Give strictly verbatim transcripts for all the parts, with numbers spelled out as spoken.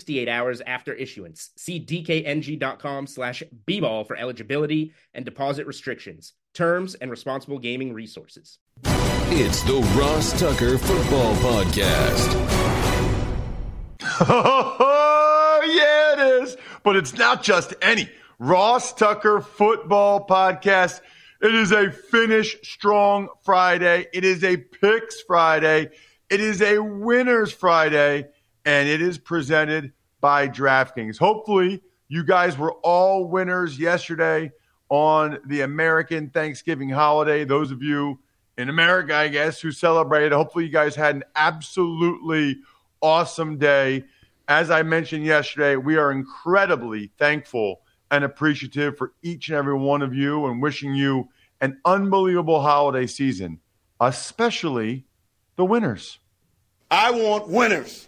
sixty-eight hours after issuance. See d k n g dot com slash b ball for eligibility and deposit restrictions, terms, and responsible gaming resources. It's the Ross Tucker Football Podcast. Oh, yeah, it is. But it's not just any Ross Tucker Football Podcast. It is a Finish Strong Friday. It is a Picks Friday. It is a Winners Friday. And it is presented by DraftKings. Hopefully, you guys were all winners yesterday on the American Thanksgiving holiday. Those of you in America, I guess, who celebrated, hopefully you guys had an absolutely awesome day. As I mentioned yesterday, we are incredibly thankful and appreciative for each and every one of you and wishing you an unbelievable holiday season, especially the winners. I want winners.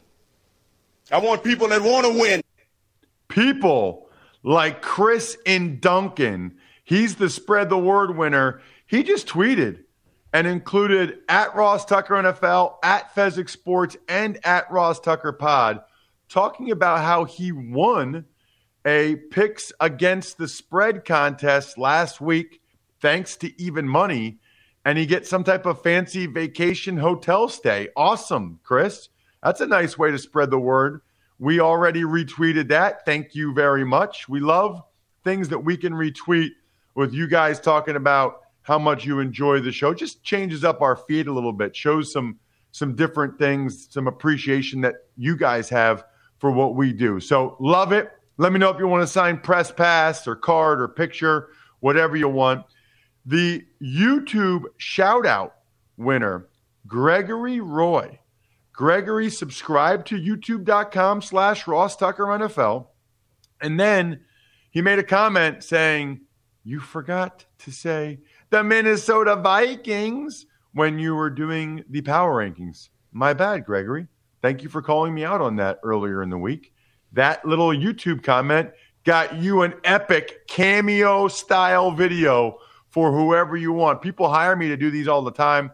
I want people that want to win. People like Chris in Duncan. He's the Spread the Word winner. He just tweeted and included at Ross Tucker N F L, at Fezzik Sports, and at Ross Tucker Pod, talking about how he won a Picks Against the Spread contest last week, thanks to Even Money, and he gets some type of fancy vacation hotel stay. Awesome, Chris. That's a nice way to spread the word. We already retweeted that. Thank you very much. We love things that we can retweet with you guys talking about how much you enjoy the show. Just changes up our feed a little bit, shows some some different things, some appreciation that you guys have for what we do. So love it. Let me know if you want to sign press pass or card or picture, whatever you want. The YouTube shout out winner, Gregory Roy. Gregory subscribed to youtube.com slash Ross Tucker NFL. And then he made a comment saying, you forgot to say the Minnesota Vikings when you were doing the power rankings. My bad, Gregory. Thank you for calling me out on that earlier in the week. That little YouTube comment got you an epic Cameo style video for whoever you want. People hire me to do these all the time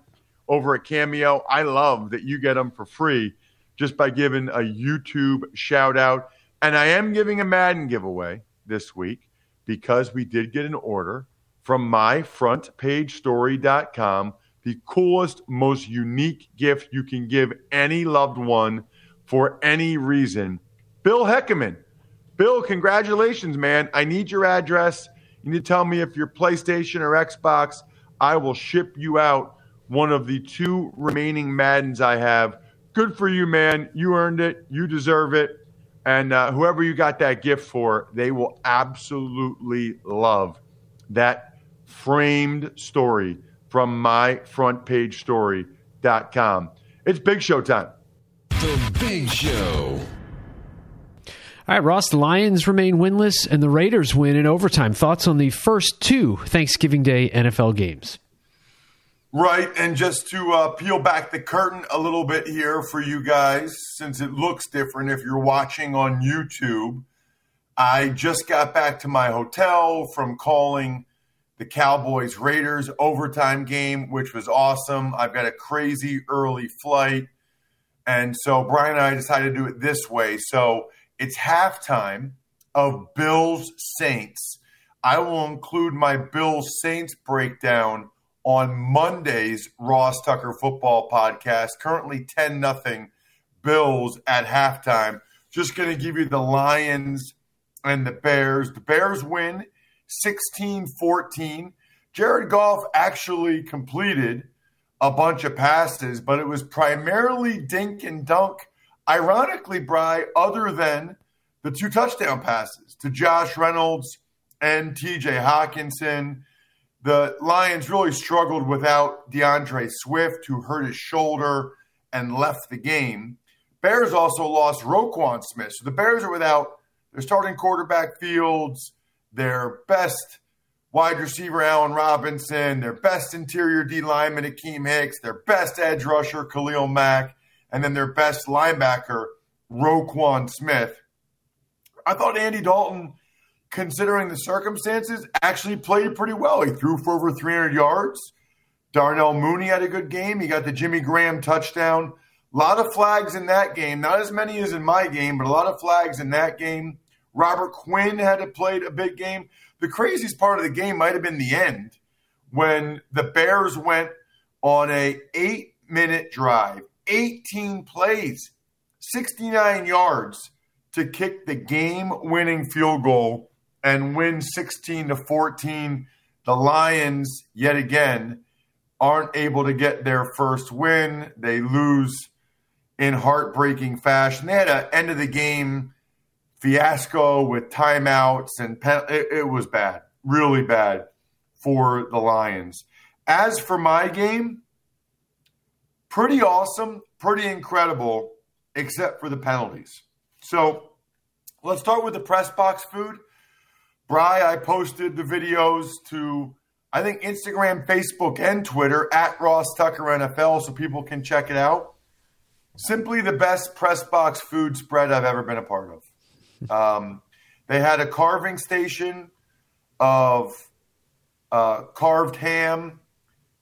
over at Cameo. I love that you get them for free just by giving a YouTube shout out. And I am giving a Madden giveaway this week because we did get an order from my front page story dot com, the coolest, most unique gift you can give any loved one for any reason. Bill Heckerman. Bill, congratulations, man. I need your address. You need to tell me if you're PlayStation or Xbox. I will ship you out one of the two remaining Maddens I have. Good for you, man. You earned it. You deserve it. And uh, whoever you got that gift for, they will absolutely love that framed story from my front page story dot com. It's Big Show time. The Big Show. All right, Ross, the Lions remain winless, and the Raiders win in overtime. Thoughts on the first two Thanksgiving Day N F L games? Right, and just to uh, peel back the curtain a little bit here for you guys, since it looks different if you're watching on YouTube, I just got back to my hotel from calling the Cowboys Raiders overtime game, which was awesome. I've got a crazy early flight, and so Brian and I decided to do it this way. So it's halftime of Bills Saints. I will include my Bills Saints breakdown on Monday's Ross Tucker Football Podcast, currently ten nothing Bills at halftime. Just going to give you the Lions and the Bears. The Bears win sixteen fourteen. Jared Goff actually completed a bunch of passes, but it was primarily dink and dunk, ironically, Bri, other than the two touchdown passes to Josh Reynolds and T J Hockenson. The Lions really struggled without DeAndre Swift, who hurt his shoulder and left the game. Bears also lost Roquan Smith. So the Bears are without their starting quarterback Fields, their best wide receiver Allen Robinson, their best interior D lineman Akeem Hicks, their best edge rusher Khalil Mack, and then their best linebacker Roquan Smith. I thought Andy Dalton, considering the circumstances, actually played pretty well. He threw for over three hundred yards. Darnell Mooney had a good game. He got the Jimmy Graham touchdown. A lot of flags in that game. Not as many as in my game, but a lot of flags in that game. Robert Quinn had to play a big game. The craziest part of the game might have been the end when the Bears went on a eight-minute drive, eighteen plays, sixty-nine yards to kick the game-winning field goal and win sixteen to fourteen. The Lions, yet again, aren't able to get their first win. They lose in heartbreaking fashion. They had an end-of-the-game fiasco with timeouts, and pen- it, it was bad, really bad for the Lions. As for my game, pretty awesome, pretty incredible, except for the penalties. So let's start with the press box food. Bri, I posted the videos to, I think, Instagram, Facebook, and Twitter, at Ross Tucker N F L, so people can check it out. Simply the best press box food spread I've ever been a part of. Um, they had a carving station of uh, carved ham,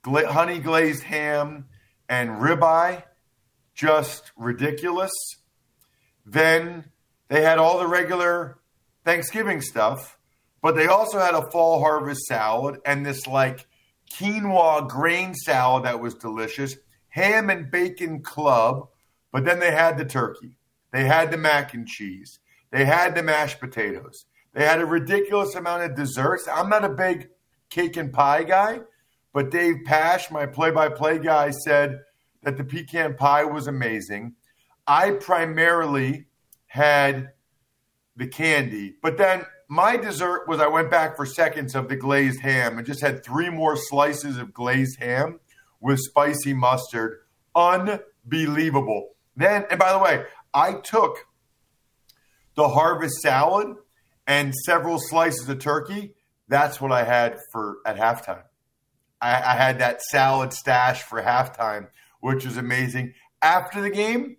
gla- honey glazed ham, and ribeye. Just ridiculous. Then they had all the regular Thanksgiving stuff, but they also had a fall harvest salad and this like quinoa grain salad that was delicious, ham and bacon club, but then they had the turkey. They had the mac and cheese. They had the mashed potatoes. They had a ridiculous amount of desserts. I'm not a big cake and pie guy, but Dave Pash, my play-by-play guy, said that the pecan pie was amazing. I primarily had the candy, but then my dessert was I went back for seconds of the glazed ham and just had three more slices of glazed ham with spicy mustard. Unbelievable. Then, and by the way, I took the harvest salad and several slices of turkey. That's what I had for at halftime. I, I had that salad stash for halftime, which is amazing. After the game,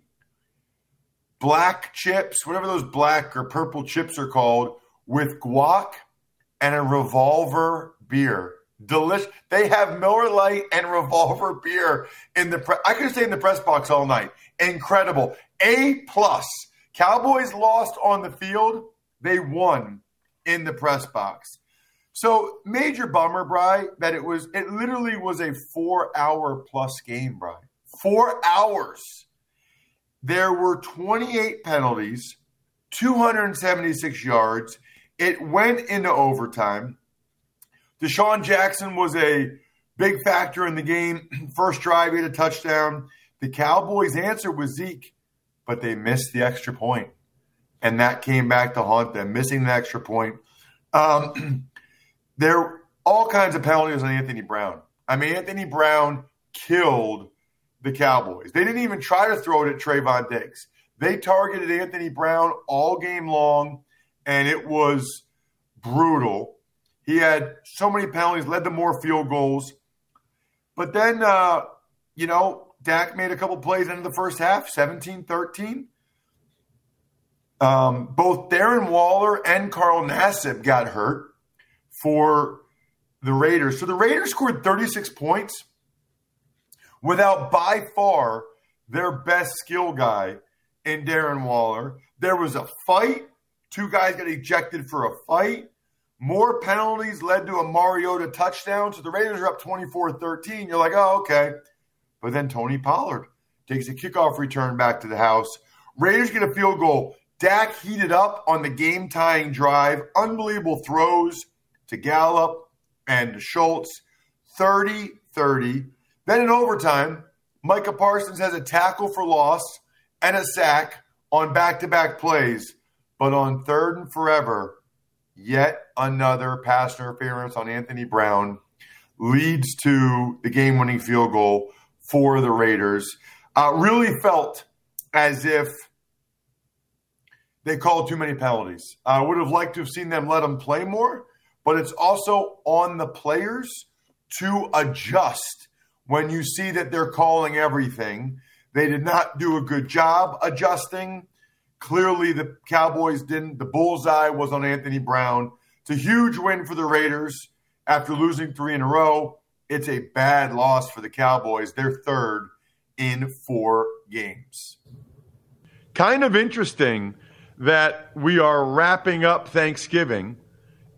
black chips, whatever those black or purple chips are called, with guac and a Revolver beer. Delicious. They have Miller Lite and Revolver beer in the press. I could stay in the press box all night. Incredible. A plus. Cowboys lost on the field. They won in the press box. So major bummer, Bri, that it was. It literally was a four-hour plus game, Bri. Four hours. There were twenty-eight penalties, two hundred seventy-six yards. It went into overtime. Deshaun Jackson was a big factor in the game. First drive, he had a touchdown. The Cowboys' answer was Zeke, but they missed the extra point, and that came back to haunt them, missing the extra point. Um, there were all kinds of penalties on Anthony Brown. I mean, Anthony Brown killed the Cowboys. They didn't even try to throw it at Trevon Diggs. They targeted Anthony Brown all game long, and it was brutal. He had so many penalties, led to more field goals. But then, uh, you know, Dak made a couple plays into the first half, seventeen thirteen. Um, both Darren Waller and Carl Nassib got hurt for the Raiders. So the Raiders scored thirty-six points. Without by far their best skill guy in Darren Waller. There was a fight. Two guys got ejected for a fight. More penalties led to a Mariota touchdown. So the Raiders are up twenty-four thirteen. You're like, oh, okay. But then Tony Pollard takes a kickoff return back to the house. Raiders get a field goal. Dak heated up on the game-tying drive. Unbelievable throws to Gallup and to Schultz. thirty thirty. Then in overtime, Micah Parsons has a tackle for loss and a sack on back-to-back plays. But on third and forever, yet another pass interference on Anthony Brown leads to the game-winning field goal for the Raiders. Uh, really felt as if they called too many penalties. I uh, would have liked to have seen them let them play more, but it's also on the players to adjust when you see that they're calling everything. They did not do a good job adjusting. Clearly, the Cowboys didn't. The bullseye was on Anthony Brown. It's a huge win for the Raiders after losing three in a row. It's a bad loss for the Cowboys. They're third in four games. Kind of interesting that we are wrapping up Thanksgiving,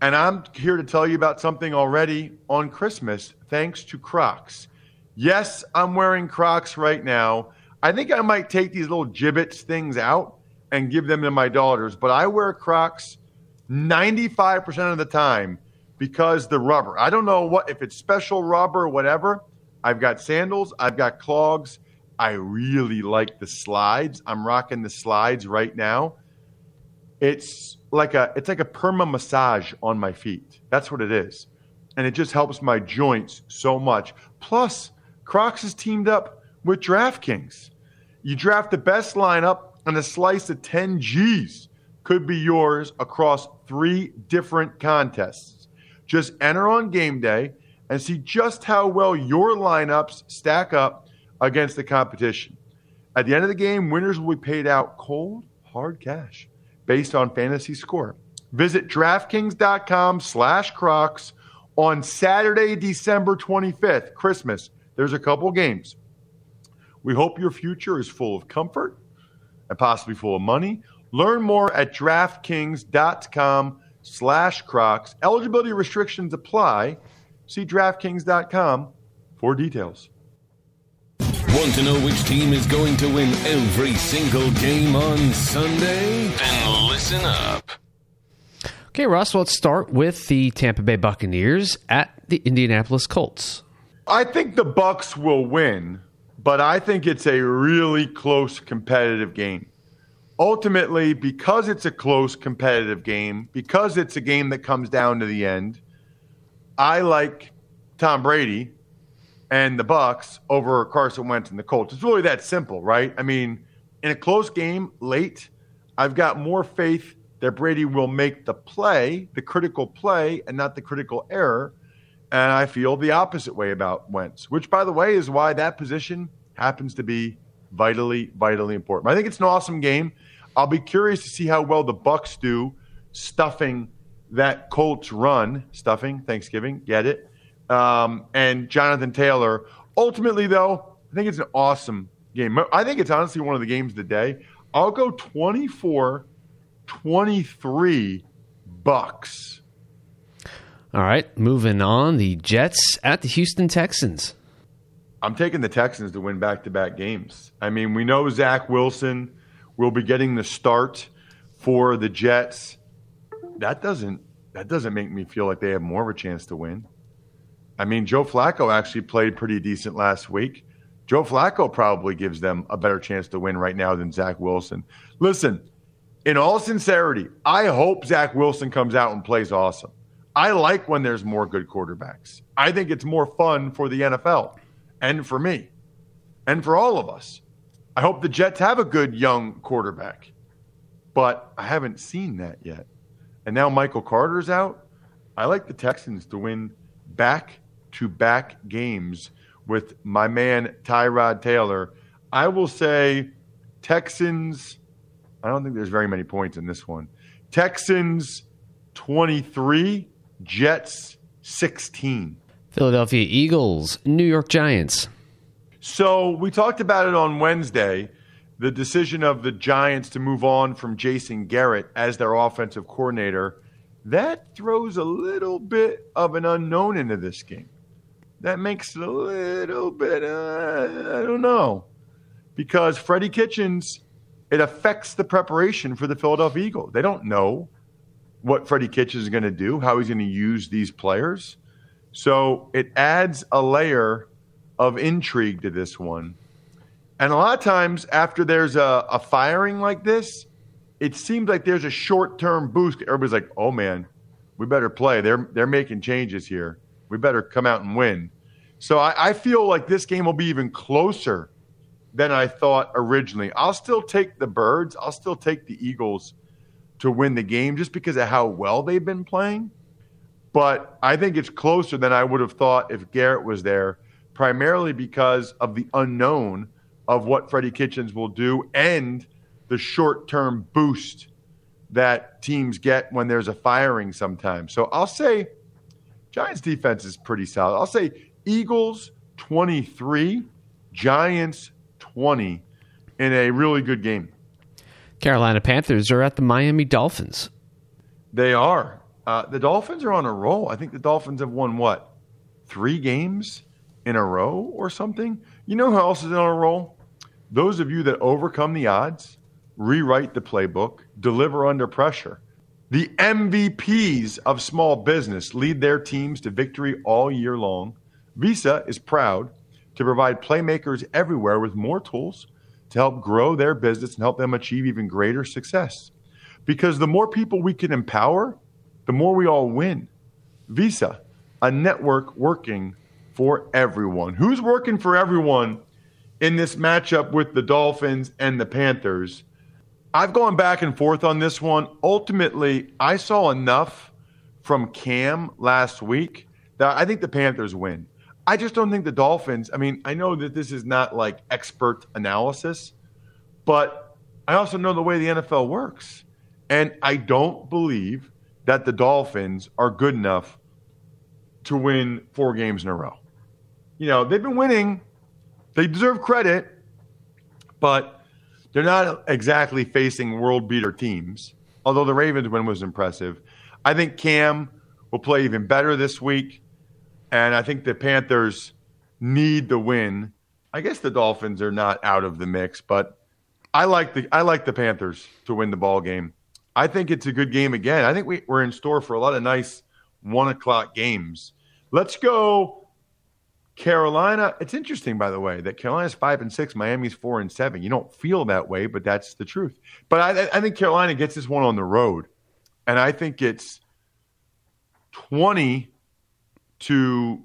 and I'm here to tell you about something already on Christmas, thanks to Crocs. Yes, I'm wearing Crocs right now. I think I might take these little gibbets things out and give them to my daughters, but I wear Crocs ninety-five percent of the time because the rubber. I don't know what if it's special rubber or whatever. I've got sandals. I've got clogs. I really like the slides. I'm rocking the slides right now. It's like a it's like a perma massage on my feet. That's what it is. And it just helps my joints so much. Plus, Crocs is teamed up with DraftKings. You draft the best lineup, and a slice of ten G's could be yours across three different contests. Just enter on game day and see just how well your lineups stack up against the competition. At the end of the game, winners will be paid out cold, hard cash based on fantasy score. Visit DraftKings.com slash Crocs on Saturday, December twenty-fifth, Christmas. There's a couple games. We hope your future is full of comfort and possibly full of money. Learn more at DraftKings.com slash Crocs. Eligibility restrictions apply. See DraftKings dot com for details. Want to know which team is going to win every single game on Sunday? Then listen up. Okay, Russ, let's start with the Tampa Bay Buccaneers at the Indianapolis Colts. I think the Bucs will win, but I think it's a really close competitive game. Ultimately, because it's a close competitive game, because it's a game that comes down to the end, I like Tom Brady and the Bucs over Carson Wentz and the Colts. It's really that simple, right? I mean, in a close game, late, I've got more faith that Brady will make the play, the critical play, and not the critical error. And I feel the opposite way about Wentz, which, by the way, is why that position happens to be vitally, vitally important. I think it's an awesome game. I'll be curious to see how well the Bucs do stuffing that Colts run, stuffing, Thanksgiving, get it, um, and Jonathan Taylor. Ultimately, though, I think it's an awesome game. I think it's honestly one of the games of the day. I'll go twenty-four twenty-three Bucks. All right, moving on. The Jets at the Houston Texans. I'm taking the Texans to win back-to-back games. I mean, we know Zach Wilson will be getting the start for the Jets. That doesn't that doesn't make me feel like they have more of a chance to win. I mean, Joe Flacco actually played pretty decent last week. Joe Flacco probably gives them a better chance to win right now than Zach Wilson. Listen, in all sincerity, I hope Zach Wilson comes out and plays awesome. I like when there's more good quarterbacks. I think it's more fun for the N F L and for me and for all of us. I hope the Jets have a good young quarterback, but I haven't seen that yet. And now Michael Carter's out. I like the Texans to win back-to-back games with my man Tyrod Taylor. I will say Texans, I don't think there's very many points in this one. Texans twenty-three, Jets sixteen. Philadelphia Eagles, New York Giants. So we talked about it on Wednesday. The decision of the Giants to move on from Jason Garrett as their offensive coordinator, that throws a little bit of an unknown into this game. That makes it a little bit, uh, I don't know, because Freddie Kitchens it affects the preparation for the Philadelphia Eagles. They don't know what Freddie Kitchens is going to do, how he's going to use these players. So it adds a layer of intrigue to this one. And a lot of times after there's a, a firing like this, it seems like there's a short-term boost. Everybody's like, oh, man, we better play. They're they're making changes here. We better come out and win. So I, I feel like this game will be even closer than I thought originally. I'll still take the Birds. I'll still take the Eagles to win the game just because of how well they've been playing. But I think it's closer than I would have thought if Garrett was there, primarily because of the unknown of what Freddie Kitchens will do and the short-term boost that teams get when there's a firing sometimes. So I'll say Giants defense is pretty solid. I'll say Eagles twenty-three, Giants twenty in a really good game. Carolina Panthers are at the Miami Dolphins. They are. Uh, the Dolphins are on a roll. I think the Dolphins have won, what, three games in a row or something? You know who else is on a roll? Those of you that overcome the odds, rewrite the playbook, deliver under pressure. The M V Ps of small business lead their teams to victory all year long. Visa is proud to provide playmakers everywhere with more tools to help grow their business and help them achieve even greater success. Because the more people we can empower, the more we all win. Visa, a network working for everyone. Who's working for everyone in this matchup with the Dolphins and the Panthers? I've gone back and forth on this one. Ultimately, I saw enough from Cam last week that I think the Panthers win. I just don't think the Dolphins, I mean, I know that this is not like expert analysis, but I also know the way the N F L works. And I don't believe that the Dolphins are good enough to win four games in a row. You know, they've been winning. They deserve credit, but they're not exactly facing world-beater teams, although the Ravens win was impressive. I think Cam will play even better this week, and I think the Panthers need the win. I guess the Dolphins are not out of the mix, but I like the I like the Panthers to win the ball game. I think it's a good game again. I think we, we're in store for a lot of nice one o'clock games. Let's go Carolina. It's interesting, by the way, that Carolina's five and six, Miami's four and seven. You don't feel that way, but that's the truth. But I, I think Carolina gets this one on the road, and I think it's twenty to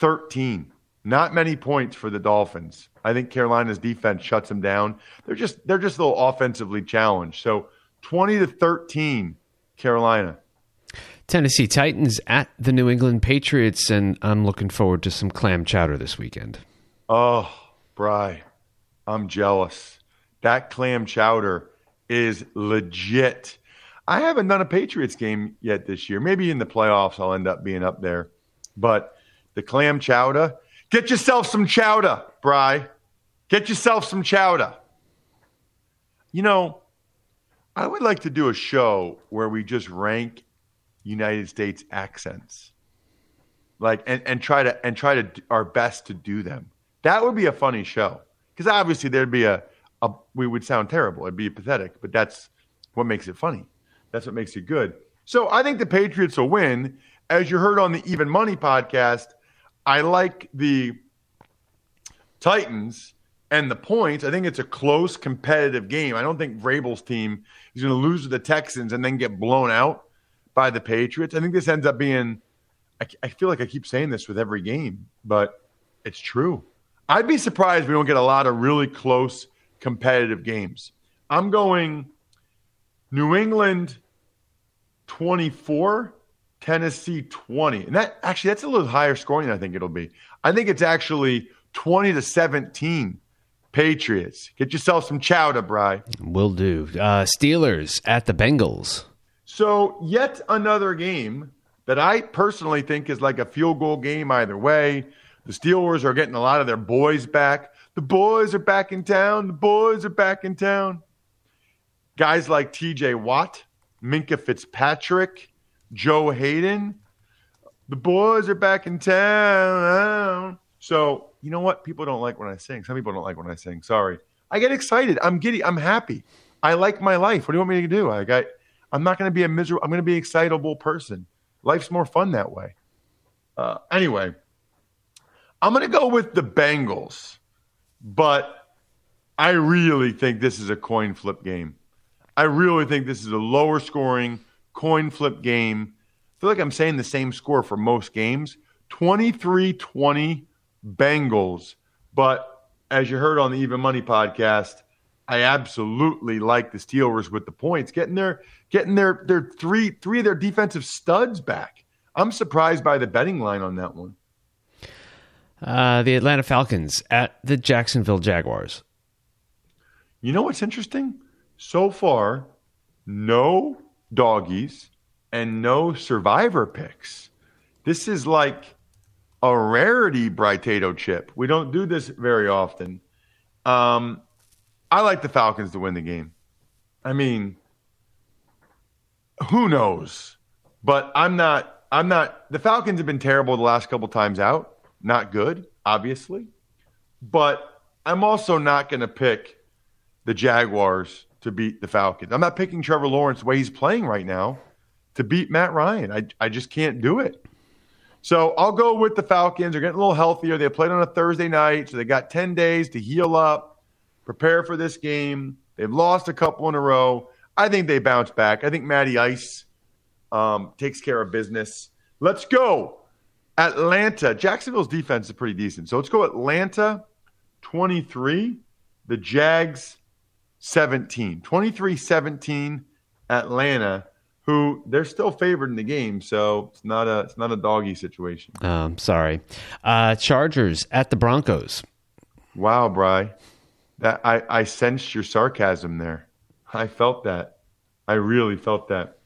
thirteen. Not many points for the Dolphins. I think Carolina's defense shuts them down. They're just they're just a little offensively challenged. So twenty to thirteen, Carolina. Tennessee Titans at the New England Patriots, and I'm looking forward to some clam chowder this weekend. Oh, Bri, I'm jealous. That clam chowder is legit. I haven't done a Patriots game yet this year. Maybe in the playoffs I'll end up being up there. But the clam chowder, get yourself some chowder, Bri. Get yourself some chowder. You know, I would like to do a show where we just rank United States accents, like, and, and try to and try to do our best to do them. That would be a funny show because obviously there'd be a, a we would sound terrible. It'd be pathetic, but that's what makes it funny. That's what makes it good. So I think the Patriots will win. As you heard on the Even Money podcast, I like the Titans and the points. I think it's a close, competitive game. I don't think Vrabel's team is going to lose to the Texans and then get blown out by the Patriots. I think this ends up being I, I feel like I keep saying this with every game, but it's true. I'd be surprised we don't get a lot of really close, competitive games. I'm going New England twenty-four, Tennessee twenty. And that actually, that's a little higher scoring than I think it'll be. I think it's actually twenty to seventeen Patriots. Get yourself some chowder, Bri. Will do. Uh, Steelers at the Bengals. So yet another game that I personally think is like a field goal game either way. The Steelers are getting a lot of their boys back. The boys are back in town. The boys are back in town. Guys like T J Watt, Minka Fitzpatrick, Joe Hayden, the boys are back in town. So, you know what? People don't like when I sing. Some people don't like when I sing. Sorry. I get excited. I'm giddy. I'm happy. I like my life. What do you want me to do? I got, I'm not going to be a miserable. I'm going to be an excitable person. Life's more fun that way. Uh, anyway, I'm going to go with the Bengals, but I really think this is a coin flip game. I really think this is a lower scoring coin flip game. I feel like I'm saying the same score for most games. twenty-three twenty Bengals. But as you heard on the Even Money podcast, I absolutely like the Steelers with the points, getting their getting their their three three of their defensive studs back. I'm surprised by the betting line on that one. Uh, the Atlanta Falcons at the Jacksonville Jaguars. You know what's interesting? So far, no doggies and no survivor picks. This is like a rarity, Britato chip. We don't do this very often. Um, I like the Falcons to win the game. I mean, who knows? But I'm not, I'm not, the Falcons have been terrible the last couple times out. Not good, obviously. But I'm also not going to pick the Jaguars to beat the Falcons. I'm not picking Trevor Lawrence the way he's playing right now to beat Matt Ryan. I, I just can't do it. So I'll go with the Falcons. They're getting a little healthier. They played on a Thursday night, so they got ten days to heal up, prepare for this game. They've lost a couple in a row. I think they bounce back. I think Matty Ice um, takes care of business. Let's go. Atlanta. Jacksonville's defense is pretty decent. So let's go Atlanta twenty-three, the Jags seventeen. twenty-three seventeen Atlanta, who they're still favored in the game, so it's not a it's not a doggy situation. Um, sorry, uh, Chargers at the Broncos. Wow, Bri, that I, I sensed your sarcasm there. I felt that. I really felt that.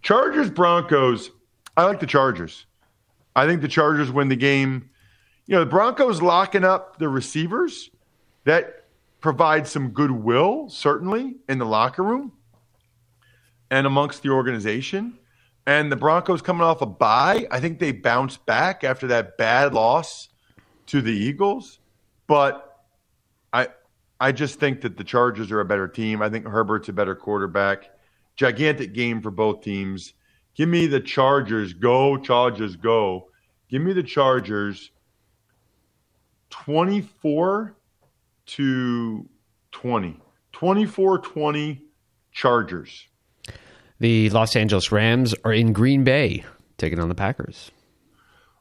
Chargers Broncos. I like the Chargers. I think the Chargers win the game. You know, the Broncos locking up the receivers that provide some goodwill, certainly in the locker room and amongst the organization. And the Broncos coming off a bye, I think they bounce back after that bad loss to the Eagles. But I I just think that the Chargers are a better team. I think Herbert's a better quarterback. Gigantic game for both teams. Give me the Chargers. Go, Chargers, go. Give me the Chargers twenty-four to twenty. twenty-four twenty Chargers. The Los Angeles Rams are in Green Bay, taking on the Packers.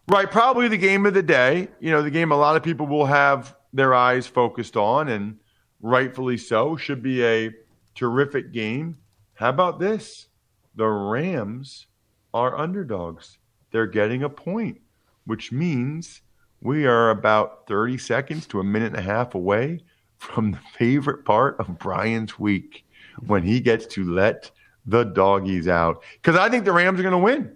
Right, probably the game of the day. You know, the game a lot of people will have their eyes focused on, and rightfully so. Should be a terrific game. How about this? The Rams are underdogs. They're getting a point, which means we are about thirty seconds to a minute and a half away from the favorite part of Brian's week, when he gets to let the doggies out, because I think the Rams are going to win.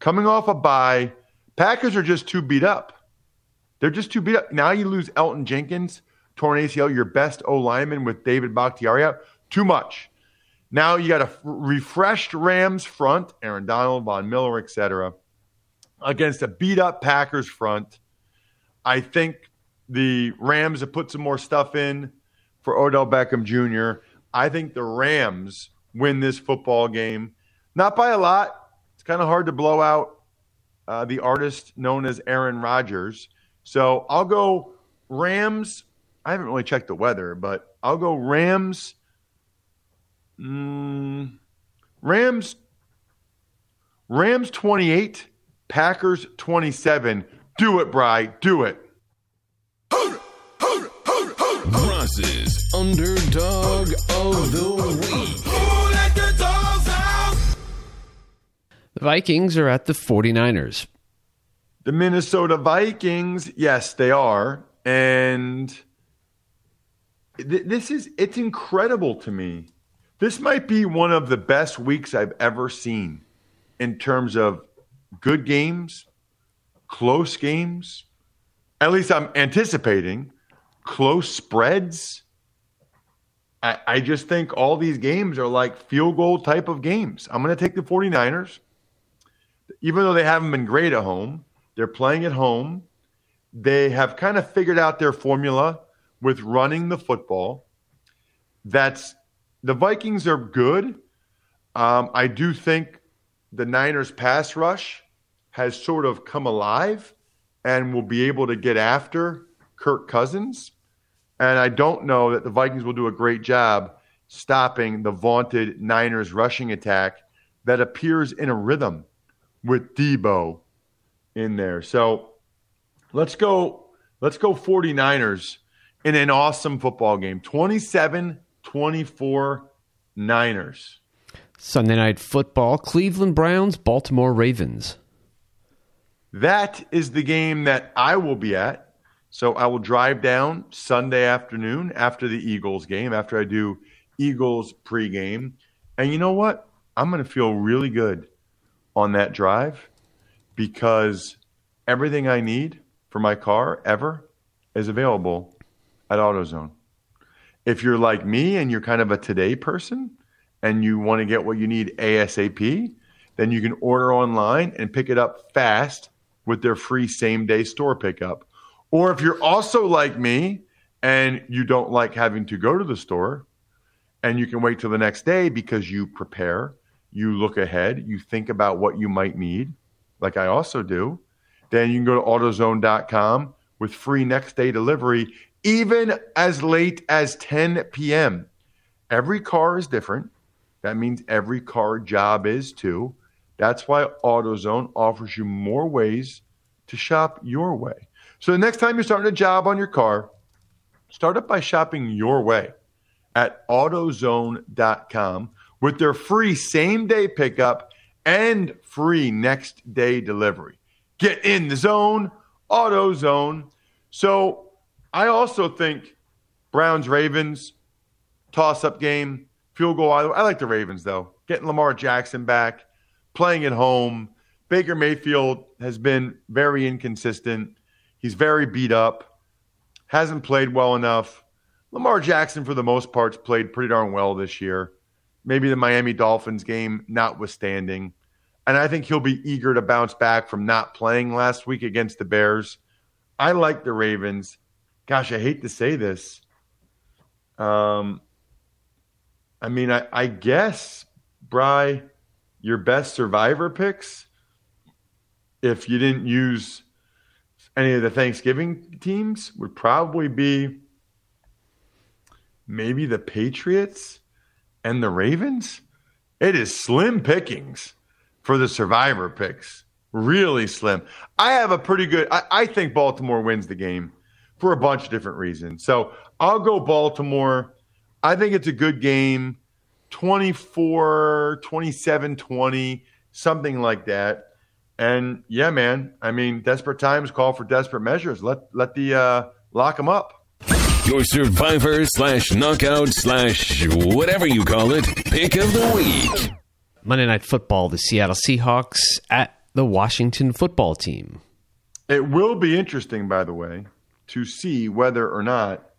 Coming off a bye, Packers are just too beat up. They're just too beat up. Now you lose Elton Jenkins, torn A C L, your best O-lineman, with David Bakhtiari out. Too much. Now you got a f- refreshed Rams front, Aaron Donald, Von Miller, et cetera, against a beat-up Packers front. I think the Rams have put some more stuff in for Odell Beckham Junior I think the Rams win this football game. Not by a lot. It's kind of hard to blow out uh, the artist known as Aaron Rodgers. So I'll go Rams. I haven't really checked the weather, but I'll go Rams. Mm, Rams. Rams twenty-eight, Packers twenty-seven. Do it, Bri. Do it. Ross's Underdog of the Week. The Vikings are at the 49ers. The Minnesota Vikings, yes, they are. And th- this is, it's incredible to me. This might be one of the best weeks I've ever seen in terms of good games, close games. At least I'm anticipating close spreads. I, I just think all these games are like field goal type of games. I'm going to take the 49ers. Even though they haven't been great at home, they're playing at home. They have kind of figured out their formula with running the football. that's the Vikings are good. Um, I do think the Niners pass rush has sort of come alive and will be able to get after Kirk Cousins. And I don't know that the Vikings will do a great job stopping the vaunted Niners rushing attack that appears in a rhythm with Debo in there. So let's go let's go 49ers in an awesome football game. twenty-seven twenty-four Niners. Sunday Night Football, Cleveland Browns, Baltimore Ravens. That is the game that I will be at. So I will drive down Sunday afternoon after the Eagles game, after I do Eagles pregame. And you know what? I'm going to feel really good on that drive because everything I need for my car ever is available at AutoZone. If you're like me and you're kind of a today person and you want to get what you need ASAP, then you can order online and pick it up fast with their free same-day store pickup. Or if you're also like me and you don't like having to go to the store and you can wait till the next day because you prepare, you look ahead, you think about what you might need, like I also do, then you can go to AutoZone dot com with free next-day delivery even as late as ten p.m. Every car is different. That means every car job is too. That's why AutoZone offers you more ways to shop your way. So the next time you're starting a job on your car, start up by shopping your way at AutoZone dot com with their free same-day pickup and free next-day delivery. Get in the zone, AutoZone. So I also think Browns-Ravens, toss-up game, field goal. I like the Ravens, though. Getting Lamar Jackson back, playing at home. Baker Mayfield has been very inconsistent. He's very beat up, hasn't played well enough. Lamar Jackson, for the most part, played pretty darn well this year, maybe the Miami Dolphins game notwithstanding. And I think he'll be eager to bounce back from not playing last week against the Bears. I like the Ravens. Gosh, I hate to say this. Um, I mean, I, I guess, Bri, your best survivor picks, if you didn't use – any of the Thanksgiving teams, would probably be maybe the Patriots and the Ravens. It is slim pickings for the survivor picks. Really slim. I have a pretty good I, I think Baltimore wins the game for a bunch of different reasons. So I'll go Baltimore. I think it's a good game. twenty-four, twenty-seven, twenty, something like that. And, yeah, man, I mean, desperate times call for desperate measures. Let let the uh, lock them up. Your survivor slash knockout slash whatever you call it, pick of the week. Monday Night Football, the Seattle Seahawks at the Washington football team. It will be interesting, by the way, to see whether or not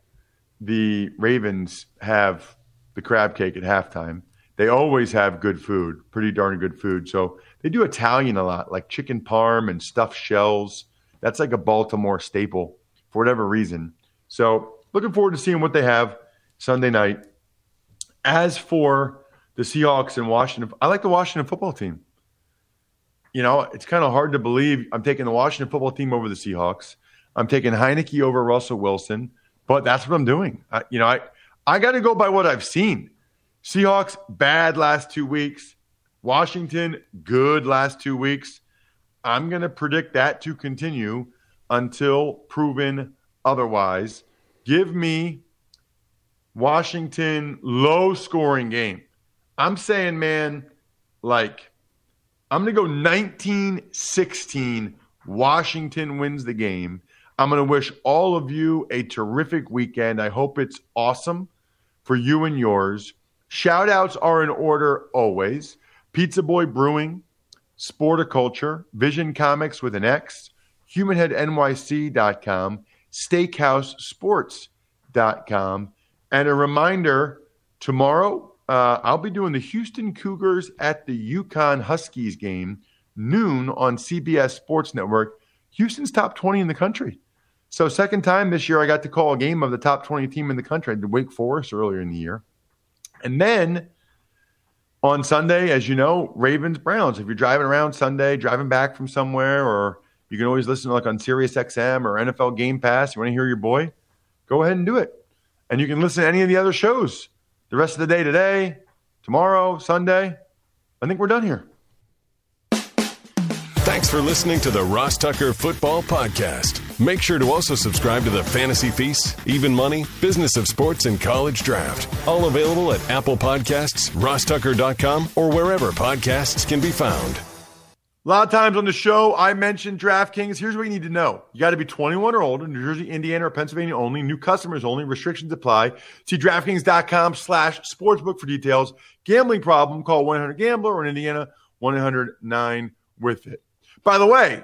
the Ravens have the crab cake at halftime. They always have good food, pretty darn good food. So they do Italian a lot, like chicken parm and stuffed shells. That's like a Baltimore staple for whatever reason. So looking forward to seeing what they have Sunday night. As for the Seahawks and Washington, I like the Washington football team. You know, it's kind of hard to believe I'm taking the Washington football team over the Seahawks. I'm taking Heineke over Russell Wilson, but that's what I'm doing. I, you know, I, I got to go by what I've seen. Seahawks, bad last two weeks. Washington, good last two weeks. I'm going to predict that to continue until proven otherwise. Give me Washington low-scoring game. I'm saying, man, like, I'm going to go nineteen sixteen. Washington wins the game. I'm going to wish all of you a terrific weekend. I hope it's awesome for you and yours. Shout-outs are in order always. Pizza Boy Brewing, Sporticulture, Vision Comics with an X, human head N Y C dot com, steakhouse sports dot com. And a reminder, tomorrow uh, I'll be doing the Houston Cougars at the Yukon Huskies game, noon on C B S Sports Network. Houston's top twenty in the country. So second time this year I got to call a game of the top twenty team in the country. I did Wake Forest earlier in the year. And then on Sunday, as you know, Ravens, Browns. If you're driving around Sunday, driving back from somewhere, or you can always listen to like on Sirius X M or N F L Game Pass. You want to hear your boy? Go ahead and do it. And you can listen to any of the other shows the rest of the day today, tomorrow, Sunday. I think we're done here. Thanks for listening to the Ross Tucker Football Podcast. Make sure to also subscribe to the Fantasy Feast, Even Money, Business of Sports, and College Draft. All available at Apple Podcasts, Ross Tucker dot com, or wherever podcasts can be found. A lot of times on the show, I mentioned DraftKings. Here's what you need to know. You got to be twenty-one or older, New Jersey, Indiana, or Pennsylvania only, new customers only, restrictions apply. See DraftKings dot com slash sportsbook for details. Gambling problem, call one eight hundred gambler, or in Indiana, one eight hundred nine with it. By the way,